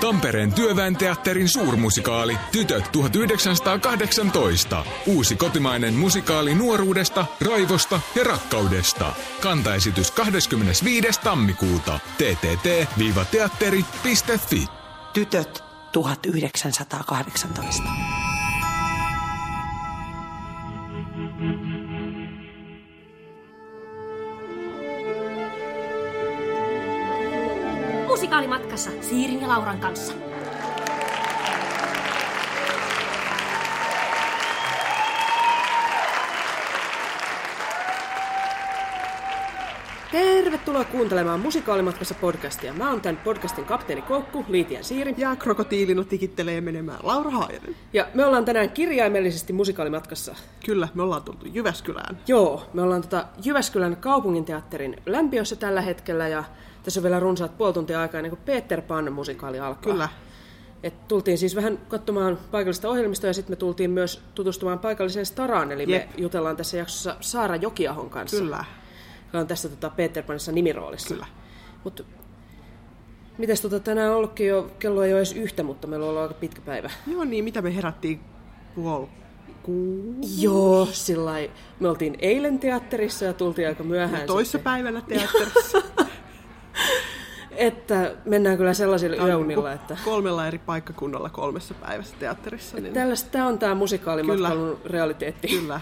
Tampereen Työväen teatterin suurmusikaali Tytöt 1918. Uusi kotimainen musikaali nuoruudesta, raivosta ja rakkaudesta. Kantaesitys 25. tammikuuta. ttt-teatteri.fi. Tytöt 1918. Musikaalimatkassa Siirin ja Lauran kanssa. Tervetuloa kuuntelemaan Musikaalimatkassa podcastia. Mä oon tämän podcastin kapteeni Koukku, Liitian Siiri. Ja krokotiilinut tikittelee menemään Laura Haajanen. Ja me ollaan tänään kirjaimellisesti Musikaalimatkassa. Kyllä, me ollaan tultu Jyväskylään. Joo, me ollaan Jyväskylän kaupunginteatterin lämpiössä tällä hetkellä ja tässä on vielä runsaat puoli tuntia aikaa ennen kuin Peter Pan -musikaali alkaa. Kyllä. Et tultiin siis vähän katsomaan paikallista ohjelmistoa ja sitten me tultiin myös tutustumaan paikalliseen staraan. Eli me jutellaan tässä jaksossa Saara Jokiahon kanssa. Kyllä. Joka on tässä Peter Panissa nimiroolissa. Kyllä. Mut mitäs tänään on ollutkin jo, kello ei ole edes yhtä, mutta meillä on ollut aika pitkä päivä. Joo niin, mitä me herättiin puoli kuusi. Joo, sillai. Me oltiin eilen teatterissa ja tultiin aika myöhään. Toissapäivällä teatterissa. Että mennään kyllä sellaisilla yöunilla, että kolmella eri paikkakunnalla kolmessa päivässä teatterissa. Niin tämä on tämä musikaalimatkailun realiteetti. Kyllä.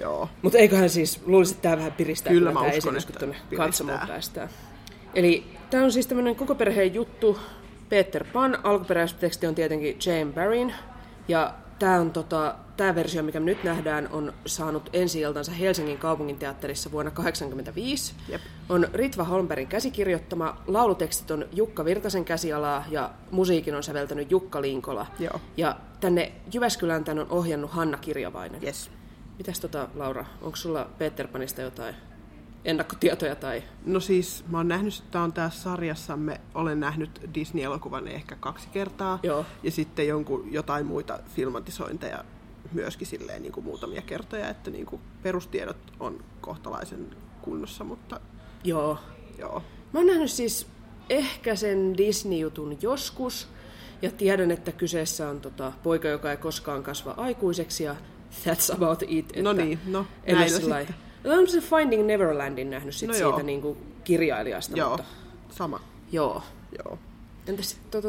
Joo. Mutta eiköhän siis, luulisi, että tämä vähän piristää. Kyllä mä uskon, että tuonne katsomaan päästään. Eli tämä on siis tämmöinen koko perheen juttu. Peter Pan, alkuperäisteksti on tietenkin James Barrien. Ja tämä on tämä versio, mikä me nyt nähdään, on saanut ensi-iltansa Helsingin kaupunginteatterissa vuonna 1985. Jep. On Ritva Holmbergin käsikirjoittama, laulutekstit on Jukka Virtasen käsialaa ja musiikin on säveltänyt Jukka Linkola. Joo. Ja tänne Jyväskylään tämän on ohjannut Hanna Kirjavainen. Yes. Mitäs Laura, onko sulla Peter Panista jotain ennakkotietoja tai? No siis, mä oon nähnyt, että tää on tässä sarjassamme, olen nähnyt Disney-elokuvan ehkä 2 kertaa. Joo. Ja sitten jotain muita filmatisointeja myöskin silleen niin kuin muutamia kertoja, että niin kuin perustiedot on kohtalaisen kunnossa, mutta joo. Joo. Mä oon nähnyt siis ehkä sen Disney-jutun joskus ja tiedän, että kyseessä on poika, joka ei koskaan kasva aikuiseksi ja that's about it. No niin, no näin sitten. Olen sen Finding Neverlandin nähnyt sit siitä niin kuin kirjailijasta. Joo, mutta sama. Joo. Joo. Entäs sitten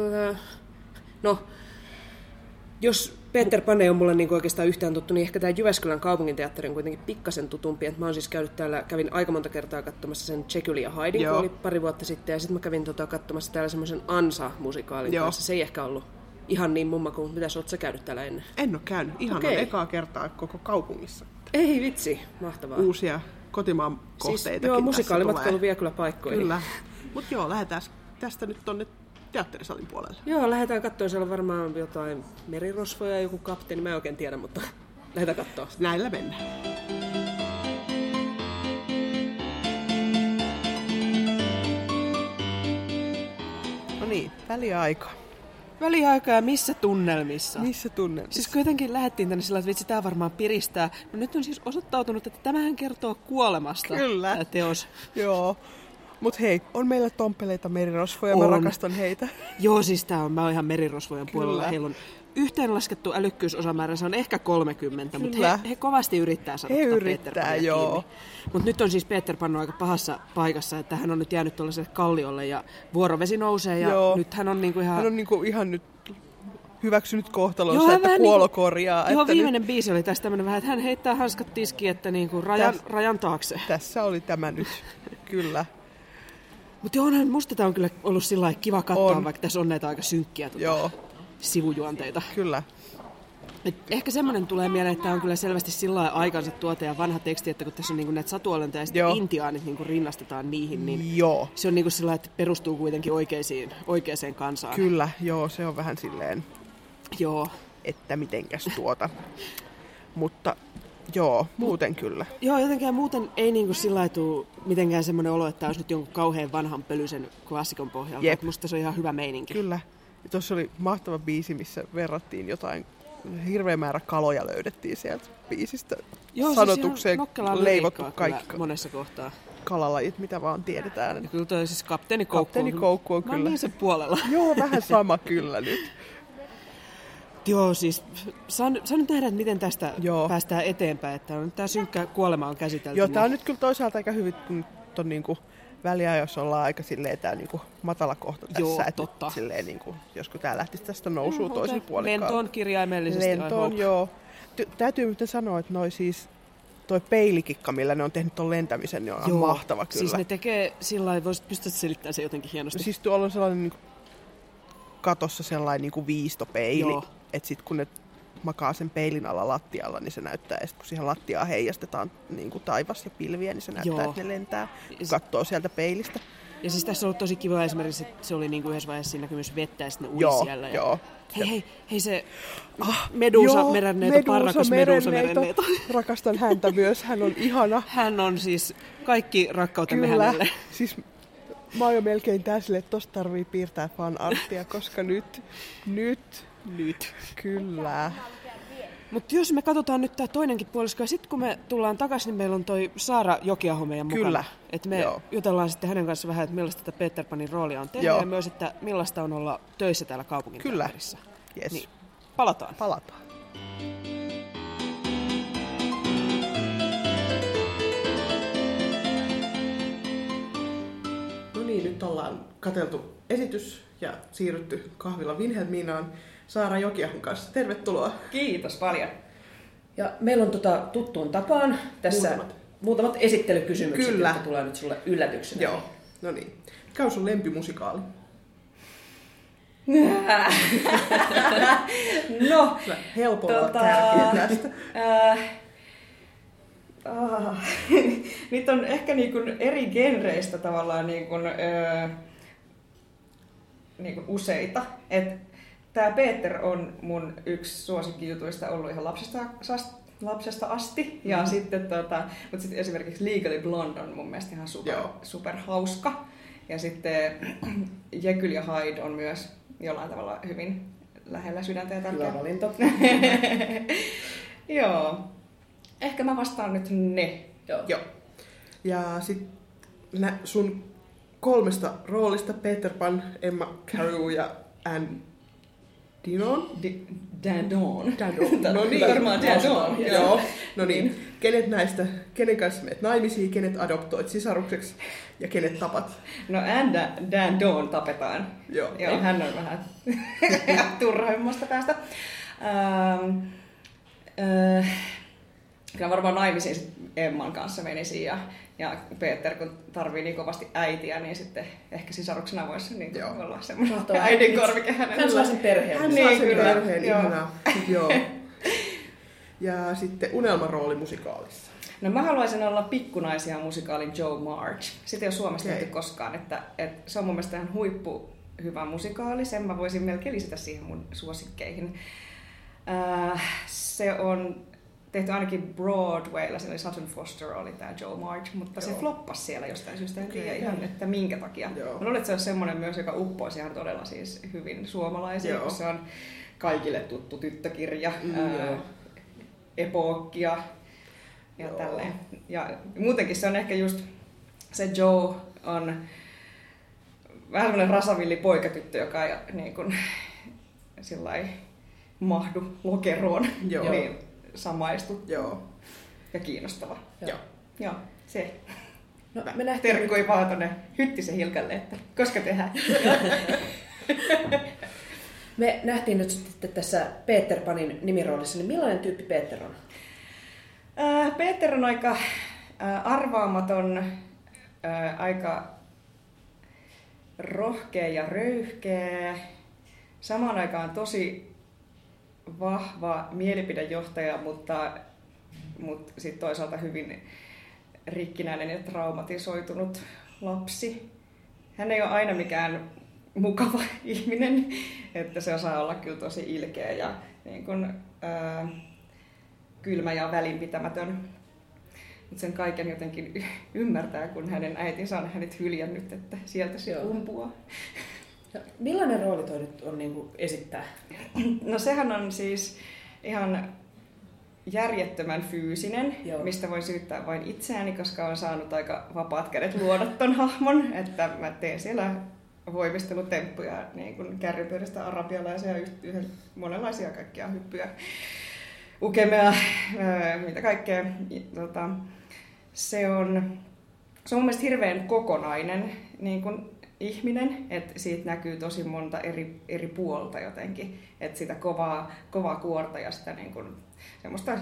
jos Peter Pan ei ole mulle niin oikeastaan yhtään tuttu, niin ehkä tämä Jyväskylän kaupunginteatteri on kuitenkin pikkasen tutumpi. Et mä oon siis käynyt täällä, kävin aika monta kertaa katsomassa sen Jekyll ja Hyden, kun oli pari vuotta sitten. Ja sitten mä kävin katsomassa täällä semmoisen Ansa-musikaalin kanssa. Se ei ehkä ollut ihan niin mumma kuin mitä oot sä käynyt täällä ennen? En ole käynyt. Ihan on ekaa kertaa koko kaupungissa. Ei vitsi, mahtavaa. Uusia kotimaan kohteitakin siis, joo, musikaalimatkailu vie kyllä paikkoihin. Kyllä. Mut joo, lähdetään tästä nyt tonne teatterisalin puolelle. Joo, lähdetään katsoa. Siellä on varmaan jotain merirosvoja, joku kapteeni, mä en oikein tiedä, mutta lähdetään katsoa. Näillä mennään. No niin, väliaika. Väliaikaa ja missä tunnelmissa? Missä tunnelmissa? Siis kuitenkin lähdettiin tänne sillä, että vitsi, tämä varmaan piristää. No nyt on siis osoittautunut, että tämähän kertoo kuolemasta. Kyllä. Tämä teos. Joo. Mut hei, on meillä tomppeleita merirosvoja, mä rakastan heitä. Joo, siis mä oon ihan merirosvojen puolella. Heillä on yhteenlaskettu älykkyysosamäärä, se on ehkä 30, mutta he kovasti yrittää sanoa Peter Pania kiinni. Mutta nyt on siis Peter Pan aika pahassa paikassa, että hän on nyt jäänyt tuollaiselle kalliolle ja vuorovesi nousee ja nyt hän on niinku ihan hän on niinku ihan nyt hyväksynyt kohtalonsa, joo, että kuolo niin korjaa. Joo, että viimeinen biisi oli tässä tämmöinen vähän, että hän heittää hanskat tiskiin, että niinku rajan taakse. Tässä oli tämä nyt, kyllä. Mutta musta tämä on kyllä ollut sillä kiva katsoa, vaikka tässä on näitä aika synkkiä sivujuonteita. Kyllä. Et ehkä semmoinen tulee mieleen, että tämä on kyllä selvästi sillä aikansa tuote ja vanha teksti, että kun tässä on niinku näitä satuolentoja ja sitten intiaanit niinku rinnastetaan niihin, niin se on niinku sillä, että perustuu kuitenkin oikeaan kansaan. Kyllä, joo, se on vähän silleen, että mitenkäs mutta joo, muuten kyllä. Joo, jotenkin muuten ei niinku sillaitu mitenkään semmoinen olo, että olisi nyt jonkun kauhean vanhan pölyisen klassikon pohjalta. Musta se on ihan hyvä meininki. Kyllä. Tuossa oli mahtava biisi, missä verrattiin jotain Hirveä määrä kaloja löydettiin sieltä biisistä. Joo, sanotukseen siis leivottu kaikki. Monessa kohtaa. Kalalajit, mitä vaan tiedetään. Ja kyllä toi siis kapteeni Koukku on kyllä. Mä niin sen puolella. Joo, vähän sama kyllä nyt. Joo, siis saa nyt nähdä, että miten tästä päästään eteenpäin. Että tämä synkkä kuolema on käsitelty. Joo, tämä on nyt kyllä toisaalta aika hyvin, kun on niinku väliä, jos ollaan aika silleen tämä niinku matala kohta tässä. Joo, että totta. Silleen niinku, joskus tämä lähtisi tästä nousuu toisin puolikaan. Lentoon kirjaimellisesti. Lentoon, joo. Täytyy nyt sanoa, että noi siis toi peilikikka, millä ne on tehnyt tuon lentämisen, niin on joo, mahtava kyllä. Siis ne tekee sillä lailla, voisit pystyä selittämään se jotenkin hienosti. No, siis tuolla on sellainen niinku katossa sellainen niinku viistopeili, että sitten kun ne makaa sen peilin alla lattialla, niin se näyttää, että kun siihen lattiaan heijastetaan niinku taivas ja pilviä, niin se näyttää, että ne lentää, katsoo sieltä peilistä. Ja siis tässä on ollut tosi kiva esimerkiksi, että se oli niinku yhdessä vaiheessa siinä näkymässä vettä ja sitten ne ui siellä. Joo. Hei se Medusa merenneito, parrakas Medusa merenneito. Rakastan häntä myös, hän on ihana. Hän on siis kaikki rakkautemme kyllä, hänelle. Siis mä oon jo melkein tää silleen, että tosta tarvii piirtää fanarttia, koska nyt. Kyllä. Mutta jos me katsotaan nyt tämä toinenkin puolisko, ja sitten kun me tullaan takaisin, niin meillä on toi Saara Jokiaho meidän mukana. Kyllä. Että me jutellaan sitten hänen kanssa vähän, että millaista tätä Peter Panin roolia on tehnyt, ja myös, että millaista on olla töissä täällä kaupunginteatterissa. Kyllä, yes. Niin, palataan. No niin, nyt ollaan katseltu esitys ja siirrytty kahvilla Vilhelminaan. Saara Jokiahon kanssa. Tervetuloa. Kiitos paljon. Ja meillä on tuttuun tapaan tässä muutamat esittelykysymykset, jotka tulee nyt sulle yllätyksenä. Joo, no niin. Mikä on sun lempimusikaali? No, helpolla tärkeä tästä. Nyt on ehkä niin kuin eri genreistä tavallaan niin kuin useita, että tämä Peter on mun yksi suosikkijutuista ollut ihan lapsesta asti. Ja sitten, mutta sitten esimerkiksi Legally Blonde on mun mielestä ihan super hauska. Ja sitten Jekyll ja Hyde on myös jollain tavalla hyvin lähellä sydäntä ja tärkeä. Hyvä valinta. Joo. Ehkä mä vastaan nyt ne. Joo. Ja sitten sun 3 roolista, Peter Pan, Emma Carew ja Anne Dan Dawn. No niin, varmaan Dan Dawn. Joo, no niin. Kenet näistä, kenen kanssa menet naimisiin, kenet adoptoit sisarukseksi ja kenet tapat? No Anne Dan Dawn tapetaan. Joo, hän on vähän turhaimmasta päästä. Kyllä varmaan naimisiin Emman kanssa menisin ja Peter, kun tarvii niin kovasti äitiä, niin sitten ehkä sisaruksena voisi niin olla semmoinen äidin korvike hänellä. Hän saa sen perheen. Hän saa sen perheen, ihanaa. Joo. Ja sitten unelmarooli musikaalissa. No mä haluaisin olla Pikkunaisia musikaalin Joe March. Sitä ei ole Suomessa tehty koskaan. Että se on mun mielestä ihan huippuhyvä musikaali. Sen mä voisin melkein lisätä siihen mun suosikkeihin. Se on tehty ainakin Broadwaylla, siellä oli Sutton Foster, oli tämä Joe March, mutta se floppasi siellä jostain syystä, en tiedä ihan, että minkä takia. Joo. Mä luulen, että se on semmoinen myös, joka uppoisi ihan todella siis hyvin suomalaisiin, kun se on kaikille tuttu tyttökirja, epookkia ja tälleen. Ja muutenkin se on ehkä just, se Joe on vähän semmoinen rasavilli poikatyttö, joka ei niin kuin sillai mahdu lokeroon. Niin, samaistu. Joo. Ja kiinnostava. Joo. Se. No, me nähtiin terkkoi vaan tonne Hyttisen Hilkalle, että koska tehdään. Me nähtiin nyt sitten tässä Peter Panin nimiroolissa, niin millainen tyyppi Peter on? Peter on aika arvaamaton, aika rohkea ja röyhkeä. Samaan aikaan tosi vahva mielipidejohtaja, mutta sit toisaalta hyvin rikkinäinen ja traumatisoitunut lapsi. Hän ei ole aina mikään mukava ihminen, että se osaa olla kyllä tosi ilkeä ja niin kun, kylmä ja välinpitämätön. Mutta sen kaiken jotenkin ymmärtää, kun hänen äitinsä on hänet hyljännyt, että sieltä se kumpuaa. No, millainen rooli toi nyt on niin kuin esittää? No sehän on siis ihan järjettömän fyysinen, joo, mistä voi syyttää vain itseäni, koska olen saanut aika vapaat kädet luoda ton hahmon, että mä teen siellä voimistelutemppuja, niin kuin kärrypyörästä arabialaisia, monenlaisia kaikkia hyppyjä, ukemea, mitä kaikkea. Se on mun mielestä hirveän kokonainen niin kuin ihminen, että siitä näkyy tosi monta eri puolta jotenkin, että sitä kovaa kuorta ja sitä niin kuin semmoista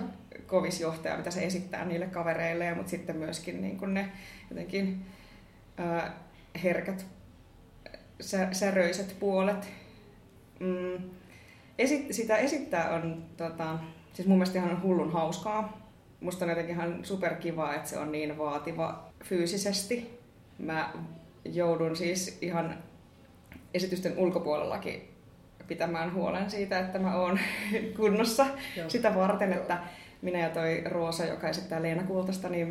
kovisjohtajaa, mitä se esittää niille kavereille, mutta sitten myöskin niin kuin ne jotenkin herkät, säröiset puolet. Sitä esittää on siis mun mielestä ihan hullun hauskaa. Musta on jotenkin ihan superkivaa, että se on niin vaativa fyysisesti. Mä joudun siis ihan esitysten ulkopuolellakin pitämään huolen siitä, että mä oon kunnossa, joo, sitä varten, että minä ja toi Roosa, joka esittää Leena Kultasta, niin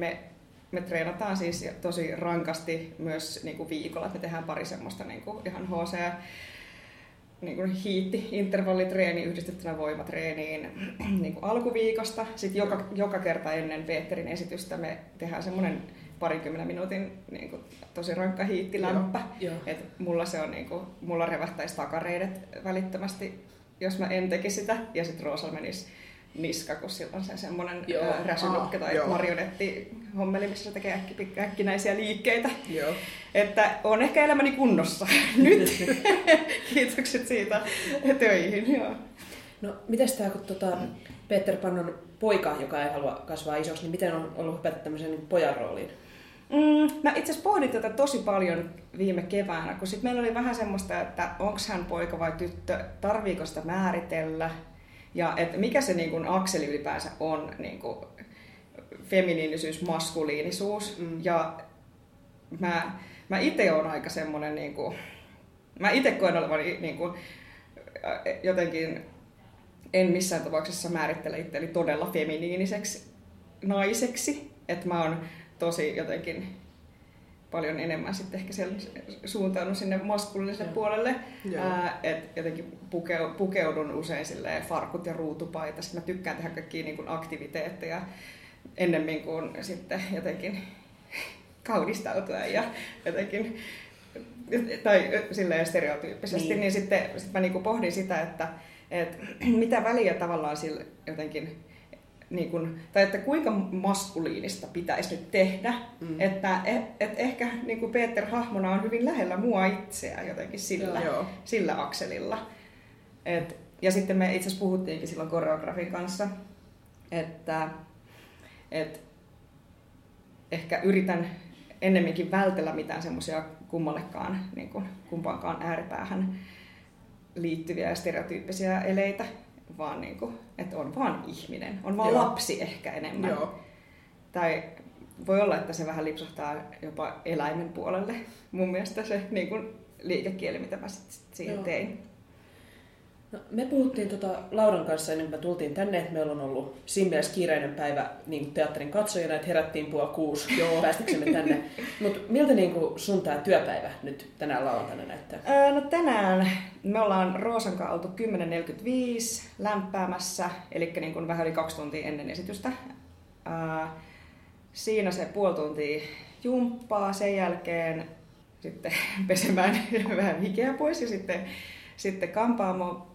me treenataan siis tosi rankasti myös niin kuin viikolla, että me tehdään pari semmoista niin kuin ihan HC, niin kuin hiitti-intervallitreeni yhdistettynä voimatreeniin niin kuin alkuviikosta. Sitten joka kerta ennen Peterin esitystä me tehdään semmoinen 20 minuutin niin kuin tosi rankka hiittilämpä. Et mulla se on niin kuin, mulla revähtäisi takareidet välittömästi, jos mä en tekisi sitä, ja sitten Roosalla menisi niska, kun sillä on se semmoinen räsynukke tai marionettihommeli, missä se tekee äkkinäisiä liikkeitä. Joo. Että on ehkä elämäni kunnossa nyt. Kiitokset siitä töihin. Joo. No, mites tää, kun Peter Panon poika, joka ei halua kasvaa isoksi, niin miten on ollut hypätä tämmöiseen niin pojan rooliin? Mä itse asiassa pohdin tätä tosi paljon viime keväänä, kun sit meillä oli vähän semmoista, että onks hän poika vai tyttö, tarviiko sitä määritellä? Ja että mikä se niin kuin akseli ylipäänsä on, niin kuin feminiinisyys, maskuliinisuus. Ja mä itse olen aika semmoinen, niin kuin, mä itse koen olevani niin kuin, jotenkin en missään tapauksessa määrittele itseäni todella feminiiniseksi naiseksi. Että mä oon tosi jotenkin paljon enemmän sitten ehkä suuntaudun sinne maskuliiniselle puolelle. Et jotenkin pukeudun usein silleen farkut ja ruutupaita. Sitten mä tykkään tehdä kaikkia niin kuin aktiviteetteja ennemmin kuin sitten jotenkin kaudistautua ja jotenkin tai silleen stereotyyppisesti. Niin sitten mä niin kuin pohdin sitä, että mitä väliä tavallaan sillä jotenkin niin kun, tai että kuinka maskuliinista pitäisi nyt tehdä, että ehkä niin kuin Peter hahmona on hyvin lähellä mua itseä jotenkin sillä akselilla. Ja sitten me itse asiassa puhuttiinkin silloin koreografin kanssa, että ehkä yritän ennemminkin vältellä mitään semmoisia kummallekaan, niin kuin kumpaankaan ääripäähän liittyviä ja stereotyyppisiä eleitä. Vaan niin kuin, että on vaan ihminen, on vaan lapsi ehkä enemmän. Joo. Tai voi olla, että se vähän lipsahtaa jopa eläimen puolelle. Mun mielestä se niin kuin liikekieli, mitä mä siihen tein. No, me puhuttiin Lauran kanssa ennen kuin me tultiin tänne, että meillä on ollut siinä mielessä kiireinen päivä niin teatterin katsojana, että herättiin 5:30, päästäksemme tänne. Mutta miltä niin kuin sun tämä työpäivä nyt tänään lauantaina näyttää? No, tänään me ollaan Roosan kanssa oltu 10.45 lämpäämässä, eli niin kuin vähän yli 2 tuntia ennen esitystä. Siinä se 0,5 tuntia jumppaa, sen jälkeen sitten pesemään vähän hikeä pois ja sitten kampaamo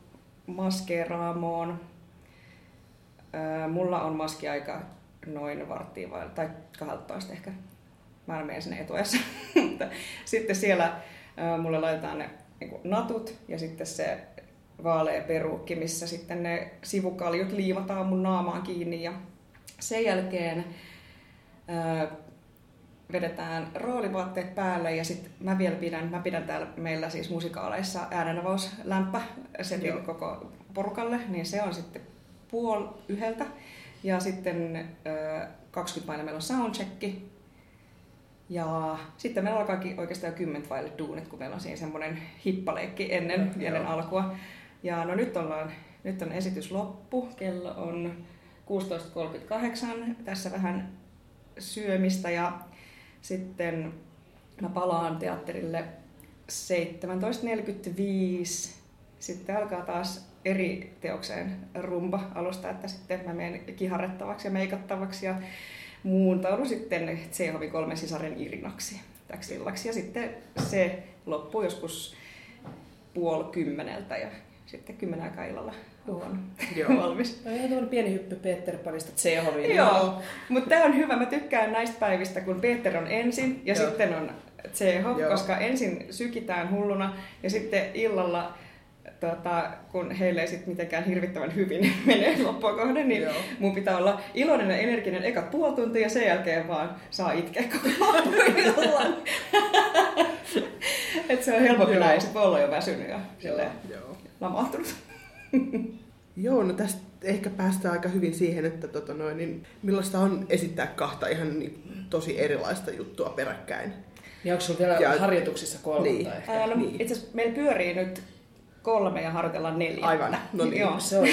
maskeeraamoon. Mulla on maskiaika noin 12:15 ehkä. Mä menen sinne etuajassa. Sitten siellä mulle laitetaan ne niin natut ja sitten se vaalea peruukki, missä sitten ne sivukaljut liimataan mun naamaan kiinni. Ja sen jälkeen vedetään roolivaatteet päälle ja sitten mä vielä pidän täällä meillä siis musikaaleissa äänenavauslämpä setin koko porukalle, niin se on sitten 10:30 ja sitten 20 meillä on soundchecki ja sitten meillä alkaakin oikeastaan jo 10 vaille duunit, kun meillä on siinä semmoinen hippaleikki ennen alkua. Ja no nyt on esitys loppu, kello on 16:38, tässä vähän syömistä ja sitten mä palaan teatterille 17:45, sitten alkaa taas eri teokseen rumba alusta, että sitten mä menen kiharrettavaksi ja meikattavaksi ja muuntaudun sitten Tsehovin kolmen sisaren Irinaksi täksi illaksi. Ja sitten se loppuu joskus 9:30 ja sitten 10 aikaa illalla on valmis. Tuolla pieni hyppy Peter Panista Tsehoviin. Joo, mutta tämä on hyvä. Mä tykkään näistä päivistä, kun Peter on ensin ja sitten on Tsehov, koska ensin sykitään hulluna ja sitten illalla, kun heille ei sitten mitenkään hirvittävän hyvin menee loppua kohden, niin mun pitää olla iloinen ja energinen eka puoli tuntia ja sen jälkeen vaan saa itkeä koko illan. Että se on helpompi näin, sit voi olla jo väsynyt ja lamahtunut. Joo, no tästä ehkä päästään aika hyvin siihen, että niin millaista on esittää kahta ihan niin tosi erilaista juttua peräkkäin. Ja onko sinulla vielä harjoituksissa kolmatta ehkä? No, itse asiassa meillä pyörii nyt 3 ja harjoitellaan 4. Aivan, no niin. Joo, se on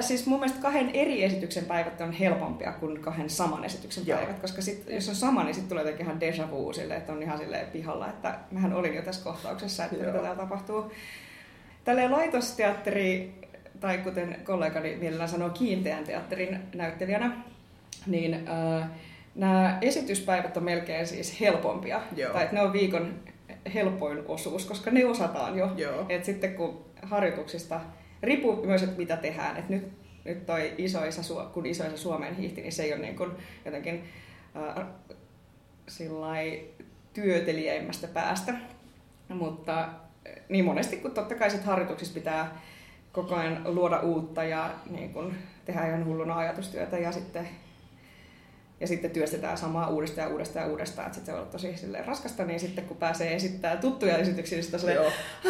siis mun mielestä 2 eri esityksen päivät on helpompia kuin 2 saman esityksen päivät, koska sit, jos on sama, niin sitten tulee jotenkin ihan déjà vu sille, että on ihan silleen pihalla, että mähän olin jo tässä kohtauksessa, että mitä täällä tapahtuu. Tälleen laitosteatteri, tai kuten kollegani mielellään sanoo, kiinteän teatterin näyttelijänä, niin nämä esityspäivät on melkein siis helpompia, tai ne on viikon helpoin osuus, koska ne osataan jo. Et sitten kun harjoituksista riippuu myös, että mitä tehdään. Et nyt toi kun isoisä Suomeen hiihti, niin se ei ole niin kuin jotenkin työtelijäimmästä päästä. Mutta niin monesti, kun totta kai sit harjoituksissa pitää koko ajan luoda uutta ja niin kun tehdä ihan hulluna ajatustyötä ja sitten työstetään samaa uudestaan. Että sitten se on tosi raskasta, niin sitten kun pääsee esittämään tuttuja esityksiä, niin sitten on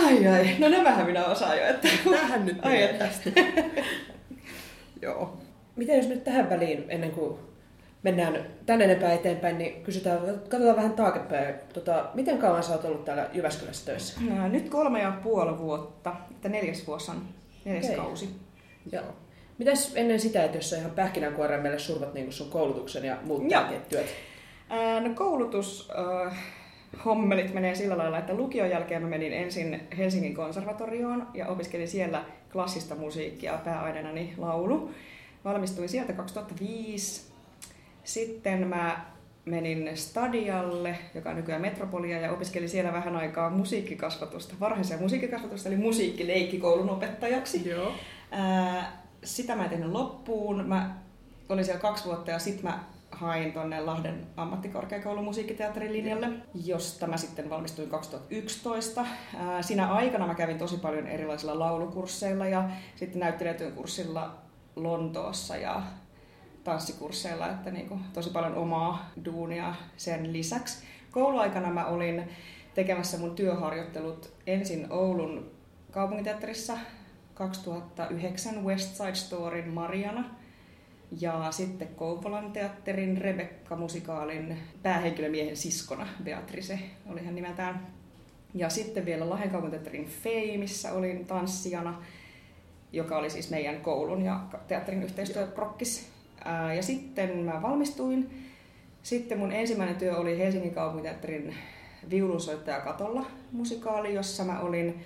ai, no nämähän minä osaan jo. Että tähän nyt menee tästä. Miten jos nyt tähän väliin, ennen kuin mennään tän enempää eteenpäin, niin katsotaan vähän taaksepäin. Miten kauan sä oot ollut täällä Jyväskylässä töissä? No, nyt 3,5 vuotta, että 4. vuosi on 4. kausi. Joo. Mitäs ennen sitä, että jos sä ihan pähkinänkuoreen meille survat niin sun koulutuksen ja muut tärkeät työt? No koulutushommelit menee sillä lailla, että lukion jälkeen mä menin ensin Helsingin konservatorioon ja opiskelin siellä klassista musiikkia, pääaineenani laulu. Valmistuin sieltä 2005. Sitten mä menin Stadialle, joka on nykyään Metropolia, ja opiskelin siellä vähän aikaa musiikkikasvatusta, varhaisen musiikkikasvatusta, eli musiikkileikkikoulun opettajaksi. Joo. Sitä mä en tehnyt loppuun. Mä olin siellä 2 vuotta ja sitten mä hain tonne Lahden ammattikorkeakoulun musiikkiteatterin linjalle, josta mä sitten valmistuin 2011. Sinä aikana mä kävin tosi paljon erilaisilla laulukursseilla ja sitten näyttelijätyön kurssilla Lontoossa ja tanssikursseilla, että niinku tosi paljon omaa duunia sen lisäksi. Kouluaikana mä olin tekemässä mun työharjoittelut ensin Oulun kaupunginteatterissa, 2009 West Side Storyn Marjana ja sitten Kouvolan teatterin Rebekka-musikaalin päähenkilömiehen siskona Beatrice oli hän nimeltään. Ja sitten vielä Lahden kaupunginteatterin Feimissä olin tanssijana, joka oli siis meidän koulun ja teatterin yhteistyöprokkis. Ja sitten mä valmistuin. Sitten mun ensimmäinen työ oli Helsingin kaupunginteatterin Viulunsoittaja katolla -musikaali, jossa mä olin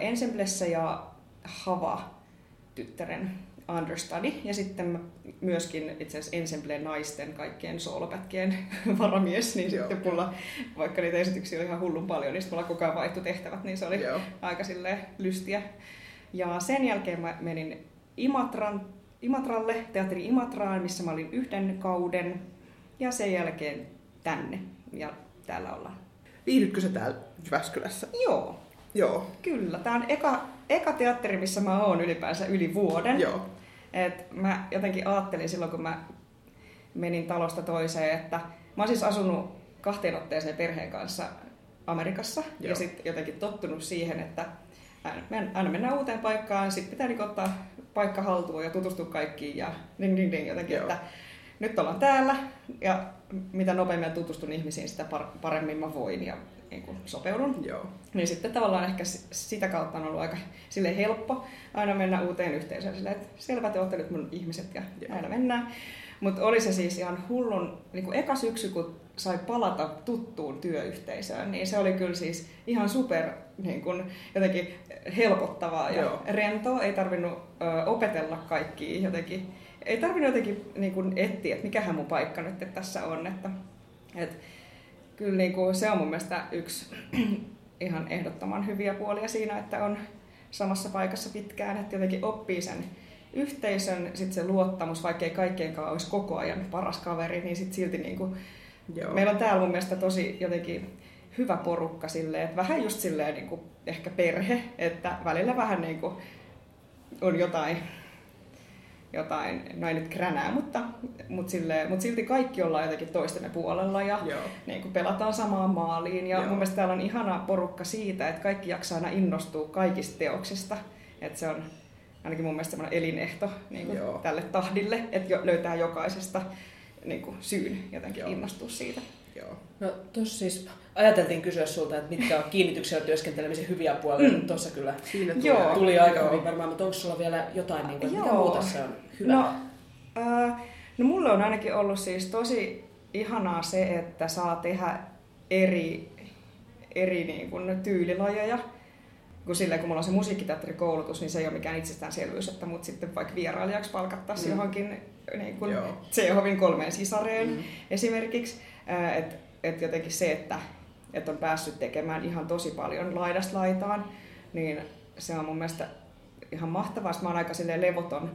ensemblessä ja Hava-tyttären understudy ja sitten myöskin itse asiassa ensemble naisten kaikkien soolopätkien varamies, niin sitten mulla, vaikka niitä esityksiä oli ihan hullun paljon, niin sitten mulla koko ajan vaihtui tehtävät, niin se oli aika silleen lystiä. Ja sen jälkeen mä menin Imatralle, teatteri Imatraan, missä mä olin 1 kauden ja sen jälkeen tänne ja täällä ollaan. Viihdytkö sä täällä Jyväskylässä? Joo. Kyllä, tää on eka teatteri, missä mä oon ylipäänsä yli vuoden. Joo. Et mä jotenkin ajattelin silloin, kun mä menin talosta toiseen, että mä oon siis asunut 2 otteeseen perheen kanssa Amerikassa. Joo. Ja sitten jotenkin tottunut siihen, että aina mennään uuteen paikkaan, sitten pitää niin ottaa paikka haltuun ja tutustua kaikkiin ja ding jotenkin, että nyt ollaan täällä ja mitä nopeammin tutustun ihmisiin, sitä paremmin mä voin ja sopeudun. Joo. Niin sitten tavallaan ehkä sitä kautta on ollut aika silleen helppo aina mennä uuteen yhteisöön silleen, että selvä, te ootte nyt mun ihmiset ja aina mennään. Mutta oli se siis ihan hullun, niin eka syksy, kun sai palata tuttuun työyhteisöön, niin se oli kyllä siis ihan super niin kun, jotenkin helpottavaa ja rentoa. Ei tarvinnut opetella kaikkia jotenkin. Ei tarvinnut jotenkin niin kun etsiä, että mikähän mun paikka nyt tässä on. Että kyllä niin kun, se on mun mielestä yksi ihan ehdottoman hyviä puolia siinä, että on samassa paikassa pitkään, että jotenkin oppii sen yhteisön, sitten se luottamus, vaikkei kaikkeenkaan olisi koko ajan paras kaveri, niin sitten silti niinku, meillä on täällä mun mielestä tosi jotenkin hyvä porukka silleen, että vähän just silleen niinku ehkä perhe, että välillä vähän niinku on jotain, no ei nyt kränää, mutta silti kaikki ollaan jotenkin toistemme puolella ja niin pelataan samaan maaliin. Ja mun mielestä täällä on ihana porukka siitä, että kaikki jaksaa aina innostua kaikista teoksista. Että se on ainakin mun mielestä semmoinen elinehto niin tälle tahdille, että löytää jokaisesta niin syyn jotenkin innostua siitä. No tossa siis ajateltiin kysyä sulta, että mitkä on kiinnityksellä työskentelemisen hyviä puolia, mutta tossa kyllä tuli aika hyvin varmaan, mutta onko sulla vielä jotain, niin kuin, mitä muuta se on hyvä? No mulle on ainakin ollut siis tosi ihanaa se, että saa tehdä eri niin kuin, tyylilajeja. Kun mulla on se musiikkiteatterikoulutus, niin se ei ole mikään itsestäänselvyys, että mut sitten vaikka vierailijaksi palkattaisiin johonkin niin kuin Tsehovin kolmeen sisareen esimerkiksi. Että jotenkin se, että on päässyt tekemään ihan tosi paljon laidasta laitaan, niin se on mun mielestä ihan mahtavaa. Mä oon aika levoton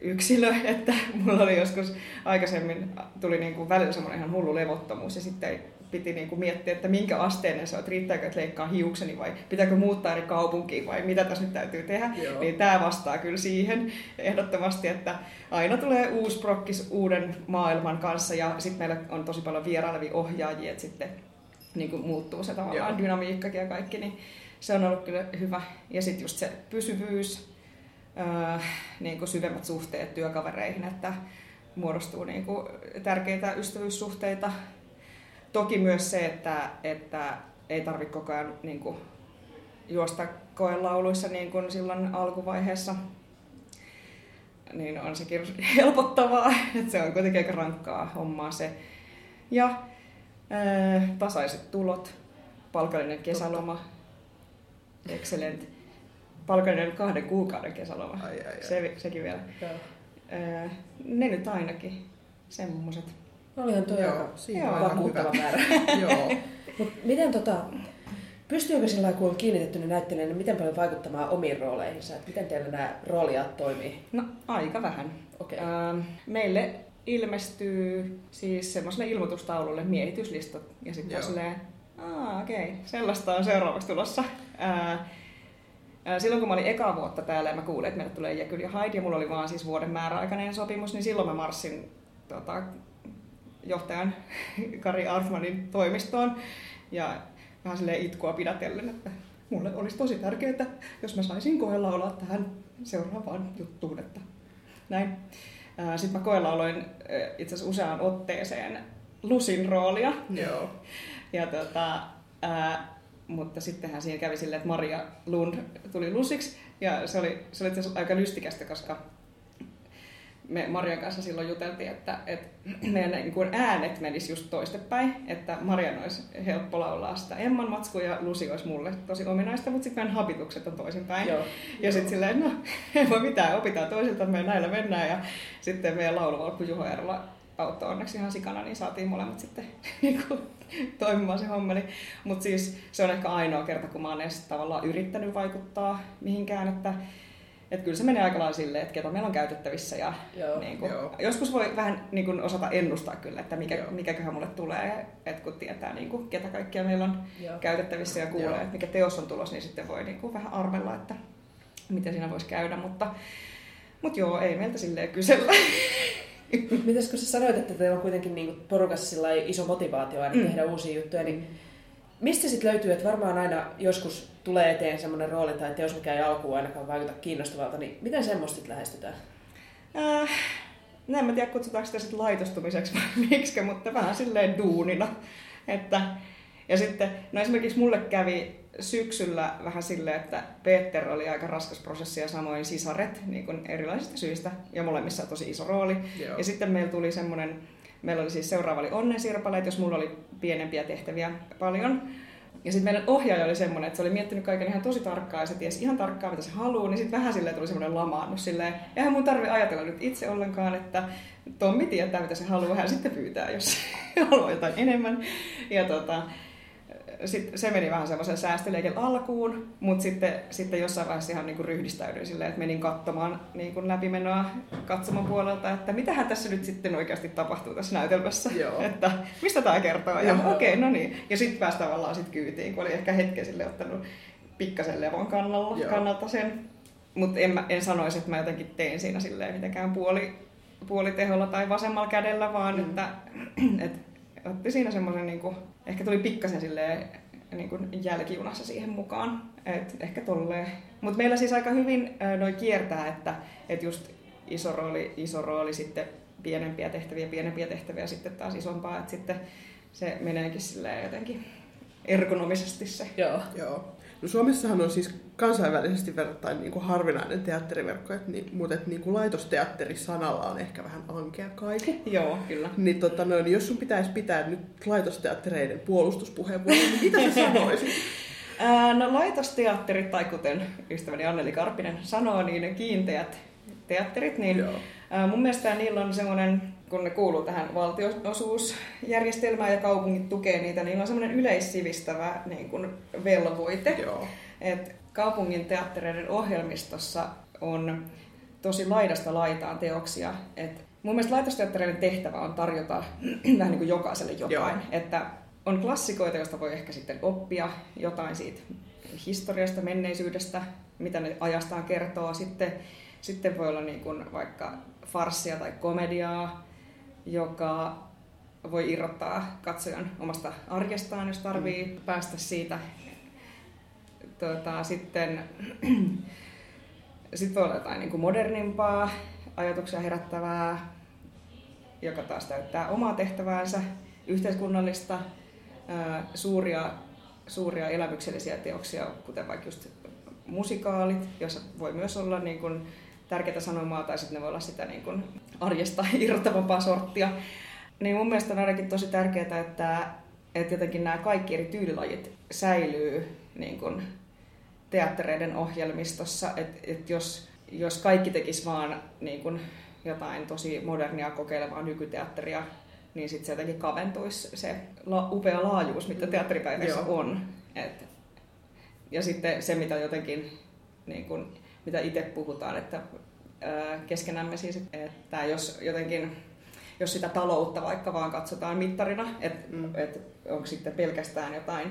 yksilö, että mulla oli joskus aikaisemmin tuli niinku välillä semmoinen ihan hullu levottomuus ja sitten piti niinku miettiä, että minkä asteinen se on, että riittääkö, että leikkaa hiukseni vai pitääkö muuttaa eri kaupunkiin vai mitä tässä nyt täytyy tehdä. Niin tää vastaa kyllä siihen ehdottomasti, että aina tulee uusi prokkis uuden maailman kanssa ja sitten meillä on tosi paljon vierailevia ohjaajia, että sitten niinku muuttuu se tavallaan dynamiikkakin ja kaikki, niin se on ollut kyllä hyvä. Ja sitten just se pysyvyys, niin kuin syvemmät suhteet työkavereihin, että muodostuu niin kuin tärkeitä ystävyyssuhteita. Toki myös se, että ei tarvitse koko ajan niin kuin juosta koelauluissa niin kuin silloin alkuvaiheessa, niin on sekin helpottavaa, että se on kuitenkin aika rankkaa hommaa se. Ja tasaiset tulot, palkallinen kesäloma, excellent. Palkallinen 2 kuukauden kesäloma, sekin vielä. Ne nyt ainakin, semmoiset. Olihan tuo vakuuttava määrä. Miten pystyykö sillä kun on kiinnitetty näyttelijänä, miten paljon vaikuttamaan omiin rooleihinsa? Et miten teillä nämä rooliat toimii? No aika vähän. Okay. Meille ilmestyy siis semmoiselle ilmoitustaululle miehityslistat ja sitten on silleen, sellaista on seuraavaksi tulossa. Silloin kun mä olin ekaa vuotta täällä ja mä kuulin, että meille tulee Jekyll ja Hyde ja mulla oli vaan siis vuoden määräaikainen sopimus, niin silloin mä marssin johtajan Kari Arfmanin toimistoon ja vähän silleen itkua pidätellen, että mulle olisi tosi tärkeää, jos mä saisin koelaulaa tähän seuraavaan juttuun, että näin. Sitten mä koelauloin itse asiassa useaan otteeseen Lucyn roolia. Ja mutta sittenhän siinä kävi silleen, että Maria Lund tuli Luciksi ja se oli aika lystikästä, koska me Marian kanssa silloin juteltiin, että meidän niin äänet menis just toistepäin, että Marian olisi helppo laulaa sitä Emman matskua ja Lucy olisi mulle tosi ominaista, mutta sitten meidän habitukset on toisinpäin. Ja sitten silleen, no ei voi mitään, opitaan toisilta, me näillä mennään ja sitten meidän lauluvalkku Juho Eerola auttoi onneksi ihan sikana, niin saatiin molemmat sitten toimimaan se hommeli. Mutta siis se on ehkä ainoa kerta, kun mä oon edes tavallaan yrittänyt vaikuttaa mihinkään, että kyllä se menee aika lailla silleen, että ketä meillä on käytettävissä ja niin kuin, joskus voi vähän niin kuin osata ennustaa kyllä, että mikäköhän mulle tulee, että kun tietää niin kuin, ketä kaikkia meillä on käytettävissä ja kuulee, että mikä teos on tulos, niin sitten voi niin kuin vähän arvella, että miten siinä voisi käydä, mutta ei meiltä silleen kysellä. Mitäs kun sä sanoit, että teillä on kuitenkin niin kuin porukassa iso motivaatio aina tehdä uusia juttuja, niin mistä sitten löytyy, että varmaan aina joskus tulee eteen semmoinen rooli tai teos, mikä ei alkuun ainakaan vaikuta kiinnostavalta, niin miten semmoista lähestytään? En mä tiedä, kutsutaanko sitä sitten laitostumiseksi vai miksi, mutta vähän silleen duunina, että Ja sitten, no esimerkiksi mulle kävi syksyllä vähän silleen, että Peter oli aika raskas prosessi ja samoin sisaret niin kuin erilaisista syistä ja molemmissa tosi iso rooli. Joo. Ja sitten meillä tuli semmoinen, meillä oli siis seuraava oli onnensirpaleet, jos mulla oli pienempiä tehtäviä paljon. Ja sitten meidän ohjaaja oli semmoinen, että se oli miettinyt kaiken ihan tosi tarkkaan ja se tiesi ihan tarkkaan mitä se haluaa, niin sitten vähän silleen tuli semmoinen lamaannut silleen. Eihän mun tarvitse ajatella nyt itse ollenkaan, että Tommi tietää mitä se haluaa, hän sitten pyytää, jos haluaa jotain enemmän. Ja sitten se meni vähän semmoisen säästöleikin alkuun, mutta sitten jossain vaiheessa ihan niinku ryhdistäydyin silleen, että menin katsomaan niinku läpimenoa katsoman puolelta, että mitähän tässä nyt sitten oikeasti tapahtuu tässä näytelmässä, että mistä tämä kertoo, ja okei, no niin. Ja sitten pääsi tavallaan sit kyytiin, kun oli ehkä hetken sille ottanut pikkasen levon kannalta sen, mutta en sanoisi, että mä jotenkin tein siinä silleen mitenkään puoliteholla tai vasemmalla kädellä, vaan että otti siinä semmoisen, niinku, ehkä tuli pikkasen silleen, niinku, jälkijunassa siihen mukaan, et ehkä tolleen. Mutta meillä siis aika hyvin noi kiertää, että et just iso rooli, sitten pienempiä tehtäviä, sitten taas isompaa, että sitten se meneekin silleen jotenkin ergonomisesti se. Joo. No Suomessahan on siis kansainvälisesti verrattain niin kuin harvinainen teatteriverkko, mutta niin kuin laitosteatteri sanalla on ehkä vähän ankea kaiku. Joo, kyllä. Niin, niin jos sun pitäisi pitää nyt laitosteattereiden puolustuspuheenvuoron, niin mitä sä sanoisit? No laitosteatterit, tai kuten ystäväni Anneli Karppinen sanoo, niin ne kiinteät teatterit, niin mun mielestä niillä on semmoinen, kun ne kuuluu tähän valtionosuusjärjestelmään ja kaupungit tukee niitä, niillä on semmoinen yleissivistävä niin kuin velvoite. Et kaupungin teattereiden ohjelmistossa on tosi laidasta laitaan teoksia. Et mun mielestä laitosteattereiden tehtävä on tarjota vähän niin kuin jokaiselle jotain. Että on klassikoita, joista voi ehkä sitten oppia jotain siitä historiasta, menneisyydestä, mitä ne ajastaan kertoo. Sitten voi olla niin kuin vaikka farssia tai komediaa, joka voi irrottaa katsojan omasta arjestaan, jos tarvii päästä siitä. Sitten sit voi olla jotain niin kuin modernimpaa, ajatuksia herättävää, joka taas täyttää omaa tehtäväänsä, yhteiskunnallista, suuria elämyksellisiä teoksia, kuten vaikka just musikaalit, joissa voi myös olla niin kuin tärkeää sanomaa, tai sitten ne voi olla sitä niin kuin arjesta irrottavampaa sorttia. Niin mun mielestä on ainakin tosi tärkeää, että jotenkin nämä kaikki eri tyylilajit säilyy niin kuin teattereiden ohjelmistossa. Että jos kaikki tekisi vaan niin kuin jotain tosi modernia kokeilevaa nykyteatteria, niin sitten se jotenkin kaventuisi se upea laajuus, mitä teatteripäivässä on. Ja sitten se, mitä jotenkin niin kuin, mitä itse puhutaan, että keskenämme siis, että jos sitä taloutta vaikka vaan katsotaan mittarina, että et onko sitten pelkästään jotain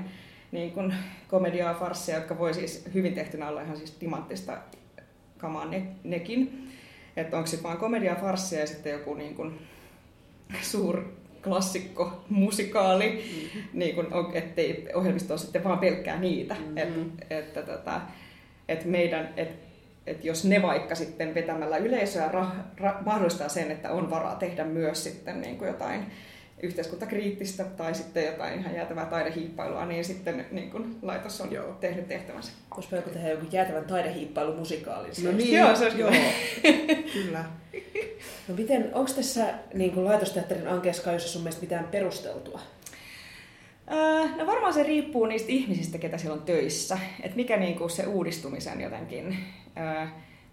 niin kuin komediaa, farssia, jotka voi siis hyvin tehtynä olla ihan siis timanttista kamaa nekin, että onko sitten vaan komediaa, farssia ja sitten joku niin kuin klassikko, musikaali, niin kun, ettei ohjelmisto ole sitten vaan pelkkää niitä. Että jos ne vaikka sitten vetämällä yleisöä mahdollistaa sen, että on varaa tehdä myös sitten niin kuin jotain yhteiskuntakriittistä tai sitten jotain ihan jäätävää taidehiippailua, niin sitten niin kuin laitos on tehnyt tehtävänsä. Voisi melko tehdä joku jäätävän taidehiippailumusikaalin. No niin, joo, se olisi kyllä. No miten, onko tässä niin kuin laitosteatterin ankeassa kajossa sun mielestä mitään perusteltua? No varmaan se riippuu niistä ihmisistä, ketä siellä on töissä. Et mikä niin kuin se uudistumisen jotenkin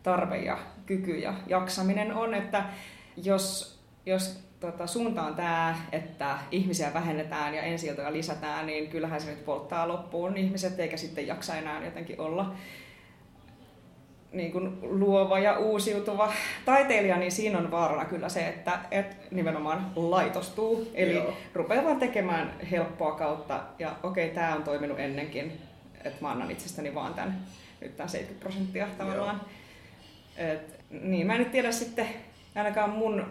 tarve ja kyky ja jaksaminen on, että jos suuntaan tämä, että ihmisiä vähennetään ja ensiiltoja lisätään, niin kyllähän se nyt polttaa loppuun ihmiset, eikä sitten jaksa enää jotenkin olla niin kuin luova ja uusiutuva taiteilija, niin siinä on vaarana kyllä se, että nimenomaan laitostuu. Eli rupeaa vaan tekemään helppoa kautta ja okei, tämä on toiminut ennenkin, että mä annan itsestäni vaan nyt tämän 70% tavallaan. Niin, mä en nyt tiedä sitten, ainakaan mun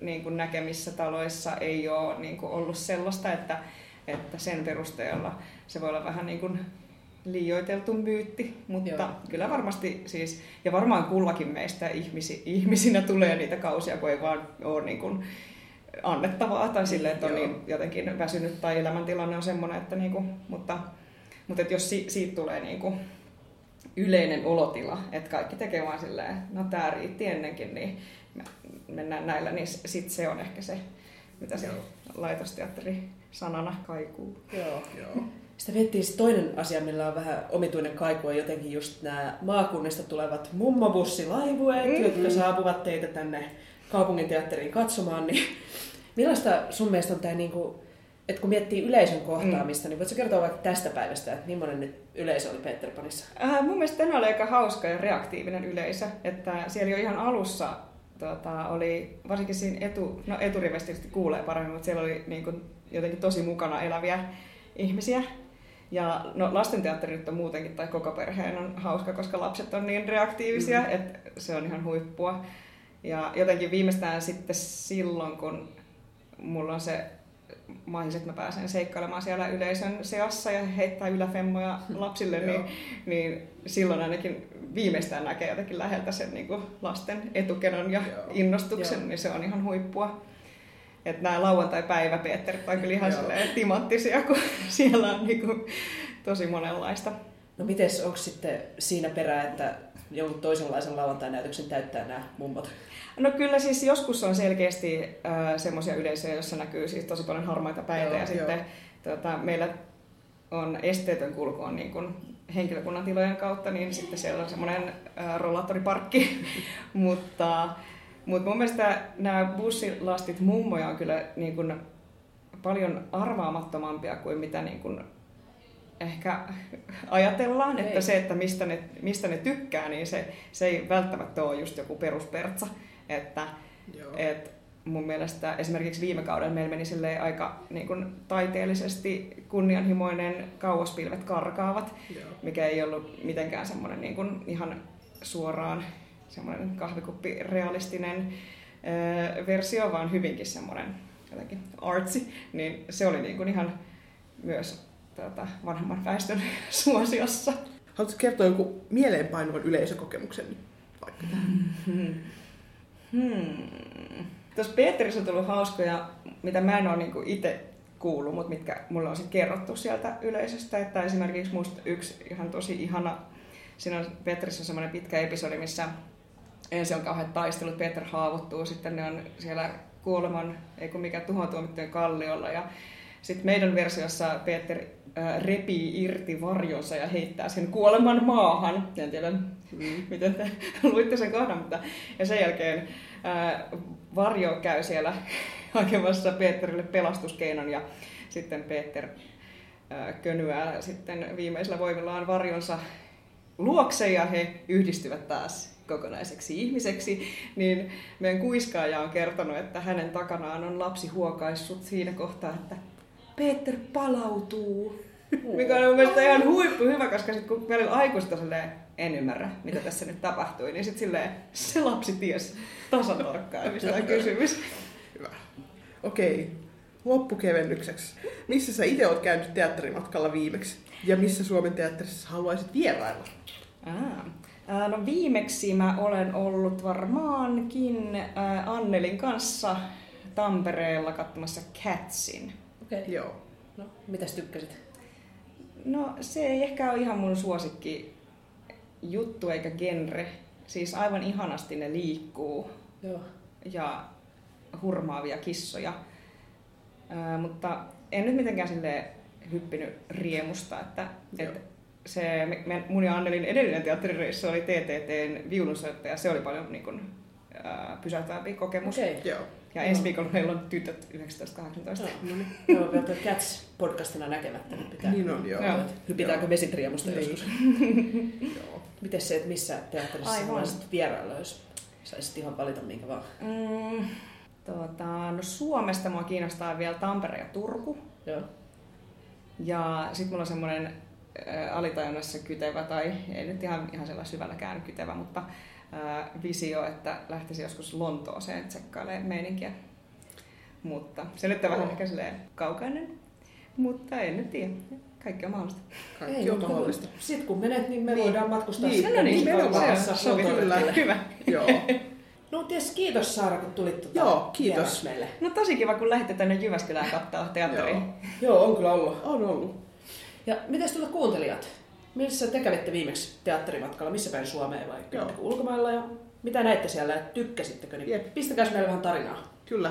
niin kuin näkemissä taloissa ei ole niin kuin ollut sellaista, että sen perusteella se voi olla vähän niin kuin liioiteltu myytti, mutta kyllä varmasti siis, ja varmaan kullakin meistä ihmisinä tulee niitä kausia, kun ei vaan ole niin kuin annettavaa tai silleen, että on niin jotenkin väsynyt tai elämäntilanne on semmoinen, että niinku, mutta et jos siitä tulee niinku yleinen olotila, että kaikki tekee vaan silleen, no tää riitti ennenkin, niin mennään näillä, niin sit se on ehkä se, mitä se laitosteatteri sanana kaikuu. Joo. Sitä miettii toinen asia, millä on vähän omituinen kaiku, on jotenkin just nämä maakunnista tulevat mummobussilaivue, jotka saapuvat teitä tänne kaupunginteatteriin katsomaan. Niin millaista sun mielestä on tämä, että kun miettii yleisön kohtaamista, niin voitko kertoa vaikka tästä päivästä, että millainen nyt yleisö oli Peter Panissa? Mun mielestä tänään oli aika hauska ja reaktiivinen yleisö, että siellä jo ihan alussa oli, varsinkin siinä eturivestä kuulee paremmin, mutta siellä oli niin kuin jotenkin tosi mukana eläviä ihmisiä. Ja lastenteatteri nyt on muutenkin, tai koko perheen on hauska, koska lapset on niin reaktiivisia, että se on ihan huippua. Ja jotenkin viimeistään sitten silloin, kun mulla on se mahis, että mä pääsen seikkailemaan siellä yleisön seassa ja heittää yläfemmoja lapsille, niin silloin ainakin viimeistään näkee jotenkin läheltä sen niin kuin lasten etukenon ja innostuksen, niin se on ihan huippua. Että nämä lauantai-päivä Peterit on kyllä ihan timanttisia, kun siellä on niin kuin tosi monenlaista. No mites, onko sitten siinä perää, että jonkun toisenlaisen lauantainäytöksen täyttää nämä mummot? No kyllä siis joskus on selkeästi semmoisia yleisöjä, joissa näkyy siis tosi paljon harmaita päitä. Ja sitten meillä on esteetön kulku on niin kuin henkilökunnan tilojen kautta, niin sitten siellä on semmoinen rollaattoriparkki. Mutta mun mielestä nämä bussilastit mummoja on kyllä niin kuin paljon arvaamattomampia kuin mitä niin kuin ehkä ajatellaan, että se, että mistä ne tykkää, niin se ei välttämättä ole just joku peruspertsa. Että mun mielestä esimerkiksi viime kaudella meillä meni aika niin kuin taiteellisesti kunnianhimoinen Kauaspilvet karkaavat, mikä ei ollut mitenkään semmoinen niin kuin ihan suoraan semmoinen kahvikuppirealistinen versio, vaan hyvinkin semmoinen jotenkin artsi, niin se oli niin kuin ihan myös vanhemman väestön suosiossa. Haluatko kertoa jonkun mieleenpainuvan yleisökokemuksen vaikka? Tuossa Peterissä on tullut hauskoja, mitä mä en ole niin kuin itse kuullut, mutta mitkä mulle on sitten kerrottu sieltä yleisöstä. Että esimerkiksi musta yksi ihan tosi ihana, siinä on Peterissä semmoinen pitkä episodi, missä ensin on kauheat taistelut, Peter haavoittuu, sitten ne on siellä tuhotuomittujen kalliolla. Ja sitten meidän versiossa Peter repii irti varjonsa ja heittää sen kuoleman maahan. En tiedä, miten te luitte sen kohdan, mutta ja sen jälkeen varjo käy siellä hakemassa Peterille pelastuskeinon ja sitten Peter könyää sitten viimeisellä voimillaan varjonsa luokse ja he yhdistyvät taas kokonaiseksi ihmiseksi, niin meidän kuiskaaja on kertonut, että hänen takanaan on lapsi huokaissut siinä kohtaa, että Peter palautuu, mikä on mun mielestä ihan huippu hyvä, koska sit kun välillä aikuiset on silleen, en ymmärrä, mitä tässä nyt tapahtui, niin sit silleen, se lapsi ties tasatarkkaan, mistä on kysymys. Hyvä. Okei, loppukevennykseksi. Missä sä itse oot käynyt teatterimatkalla viimeksi? Ja missä Suomen teatterissa haluaisit vierailla? No viimeksi mä olen ollut varmaankin Annelin kanssa Tampereella katsomassa Catsin. Okay. Joo. No, mitäs tykkäsit? No se ei ehkä ole ihan mun suosikki juttu eikä genre. Siis aivan ihanasti ne liikkuu. Joo. Ja hurmaavia kissoja. Mutta en nyt mitenkään silleen hyppinyt riemusta, että se mun ja Annelin edellinen teatterireissu oli TTT:n viulunsoittaja, se oli paljon niin kuin pysäyttävämpi kokemus. Okay. Joo. Ja ensi viikolla meillä on Tytöt 1918. Joo, me olemme Cats-podcastina näkemättä. Niin on, joo. Hypitäänkö mesit riemusta joskus? Joo. Mites se, että missä teatterissa haluaisit vierailla, jos saisit ihan valita minkä vaan? No Suomesta mua kiinnostaa vielä Tampere ja Turku. Joo. Ja sit mulla on semmoinen alitajunnassa kytevä, tai ei nyt ihan sellainen syvälläkään kytevä, mutta visio, että lähtisi joskus Lontooseen tsekkailemaan meininkiä. Mutta se nyt on vähän ehkä silleen kaukainen, mutta en nyt tiedä. Kaikki on mahdollista. Kaikki on mahdollista. Sitten kun menet, niin me voidaan matkustaa. Niin, no niin, me ollaan. Hyvä. Joo. No ties, kiitos Saara, kun tulit kiitos meille. No tosi kiva, kun lähditte tänne Jyväskylään kattaa teatteriin. Joo, on kyllä ollut. On ollut. Ja mitäs tuota kuuntelijat? Missä te kävitte viimeksi teatterimatkalla? Missä päin Suomeen vai kävitte ulkomailla? Ja mitä näitte siellä? Tykkäsittekö? Niin pistäkääs meille vähän tarinaa. Kyllä.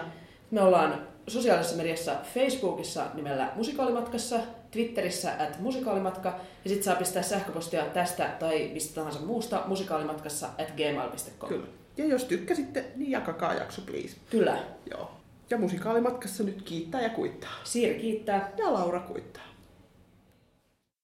Me ollaan sosiaalisessa mediassa Facebookissa nimellä Musikaalimatkassa, Twitterissä @musikaalimatka ja sit saa pistää sähköpostia tästä tai mistä tahansa muusta musikaalimatkassa@gmail.com. Kyllä. Ja jos tykkäsitte, niin jakakaa jakso, please. Kyllä. Joo. Ja Musikaalimatkassa nyt kiittää ja kuittaa. Siiri kiittää. Ja Laura kuittaa.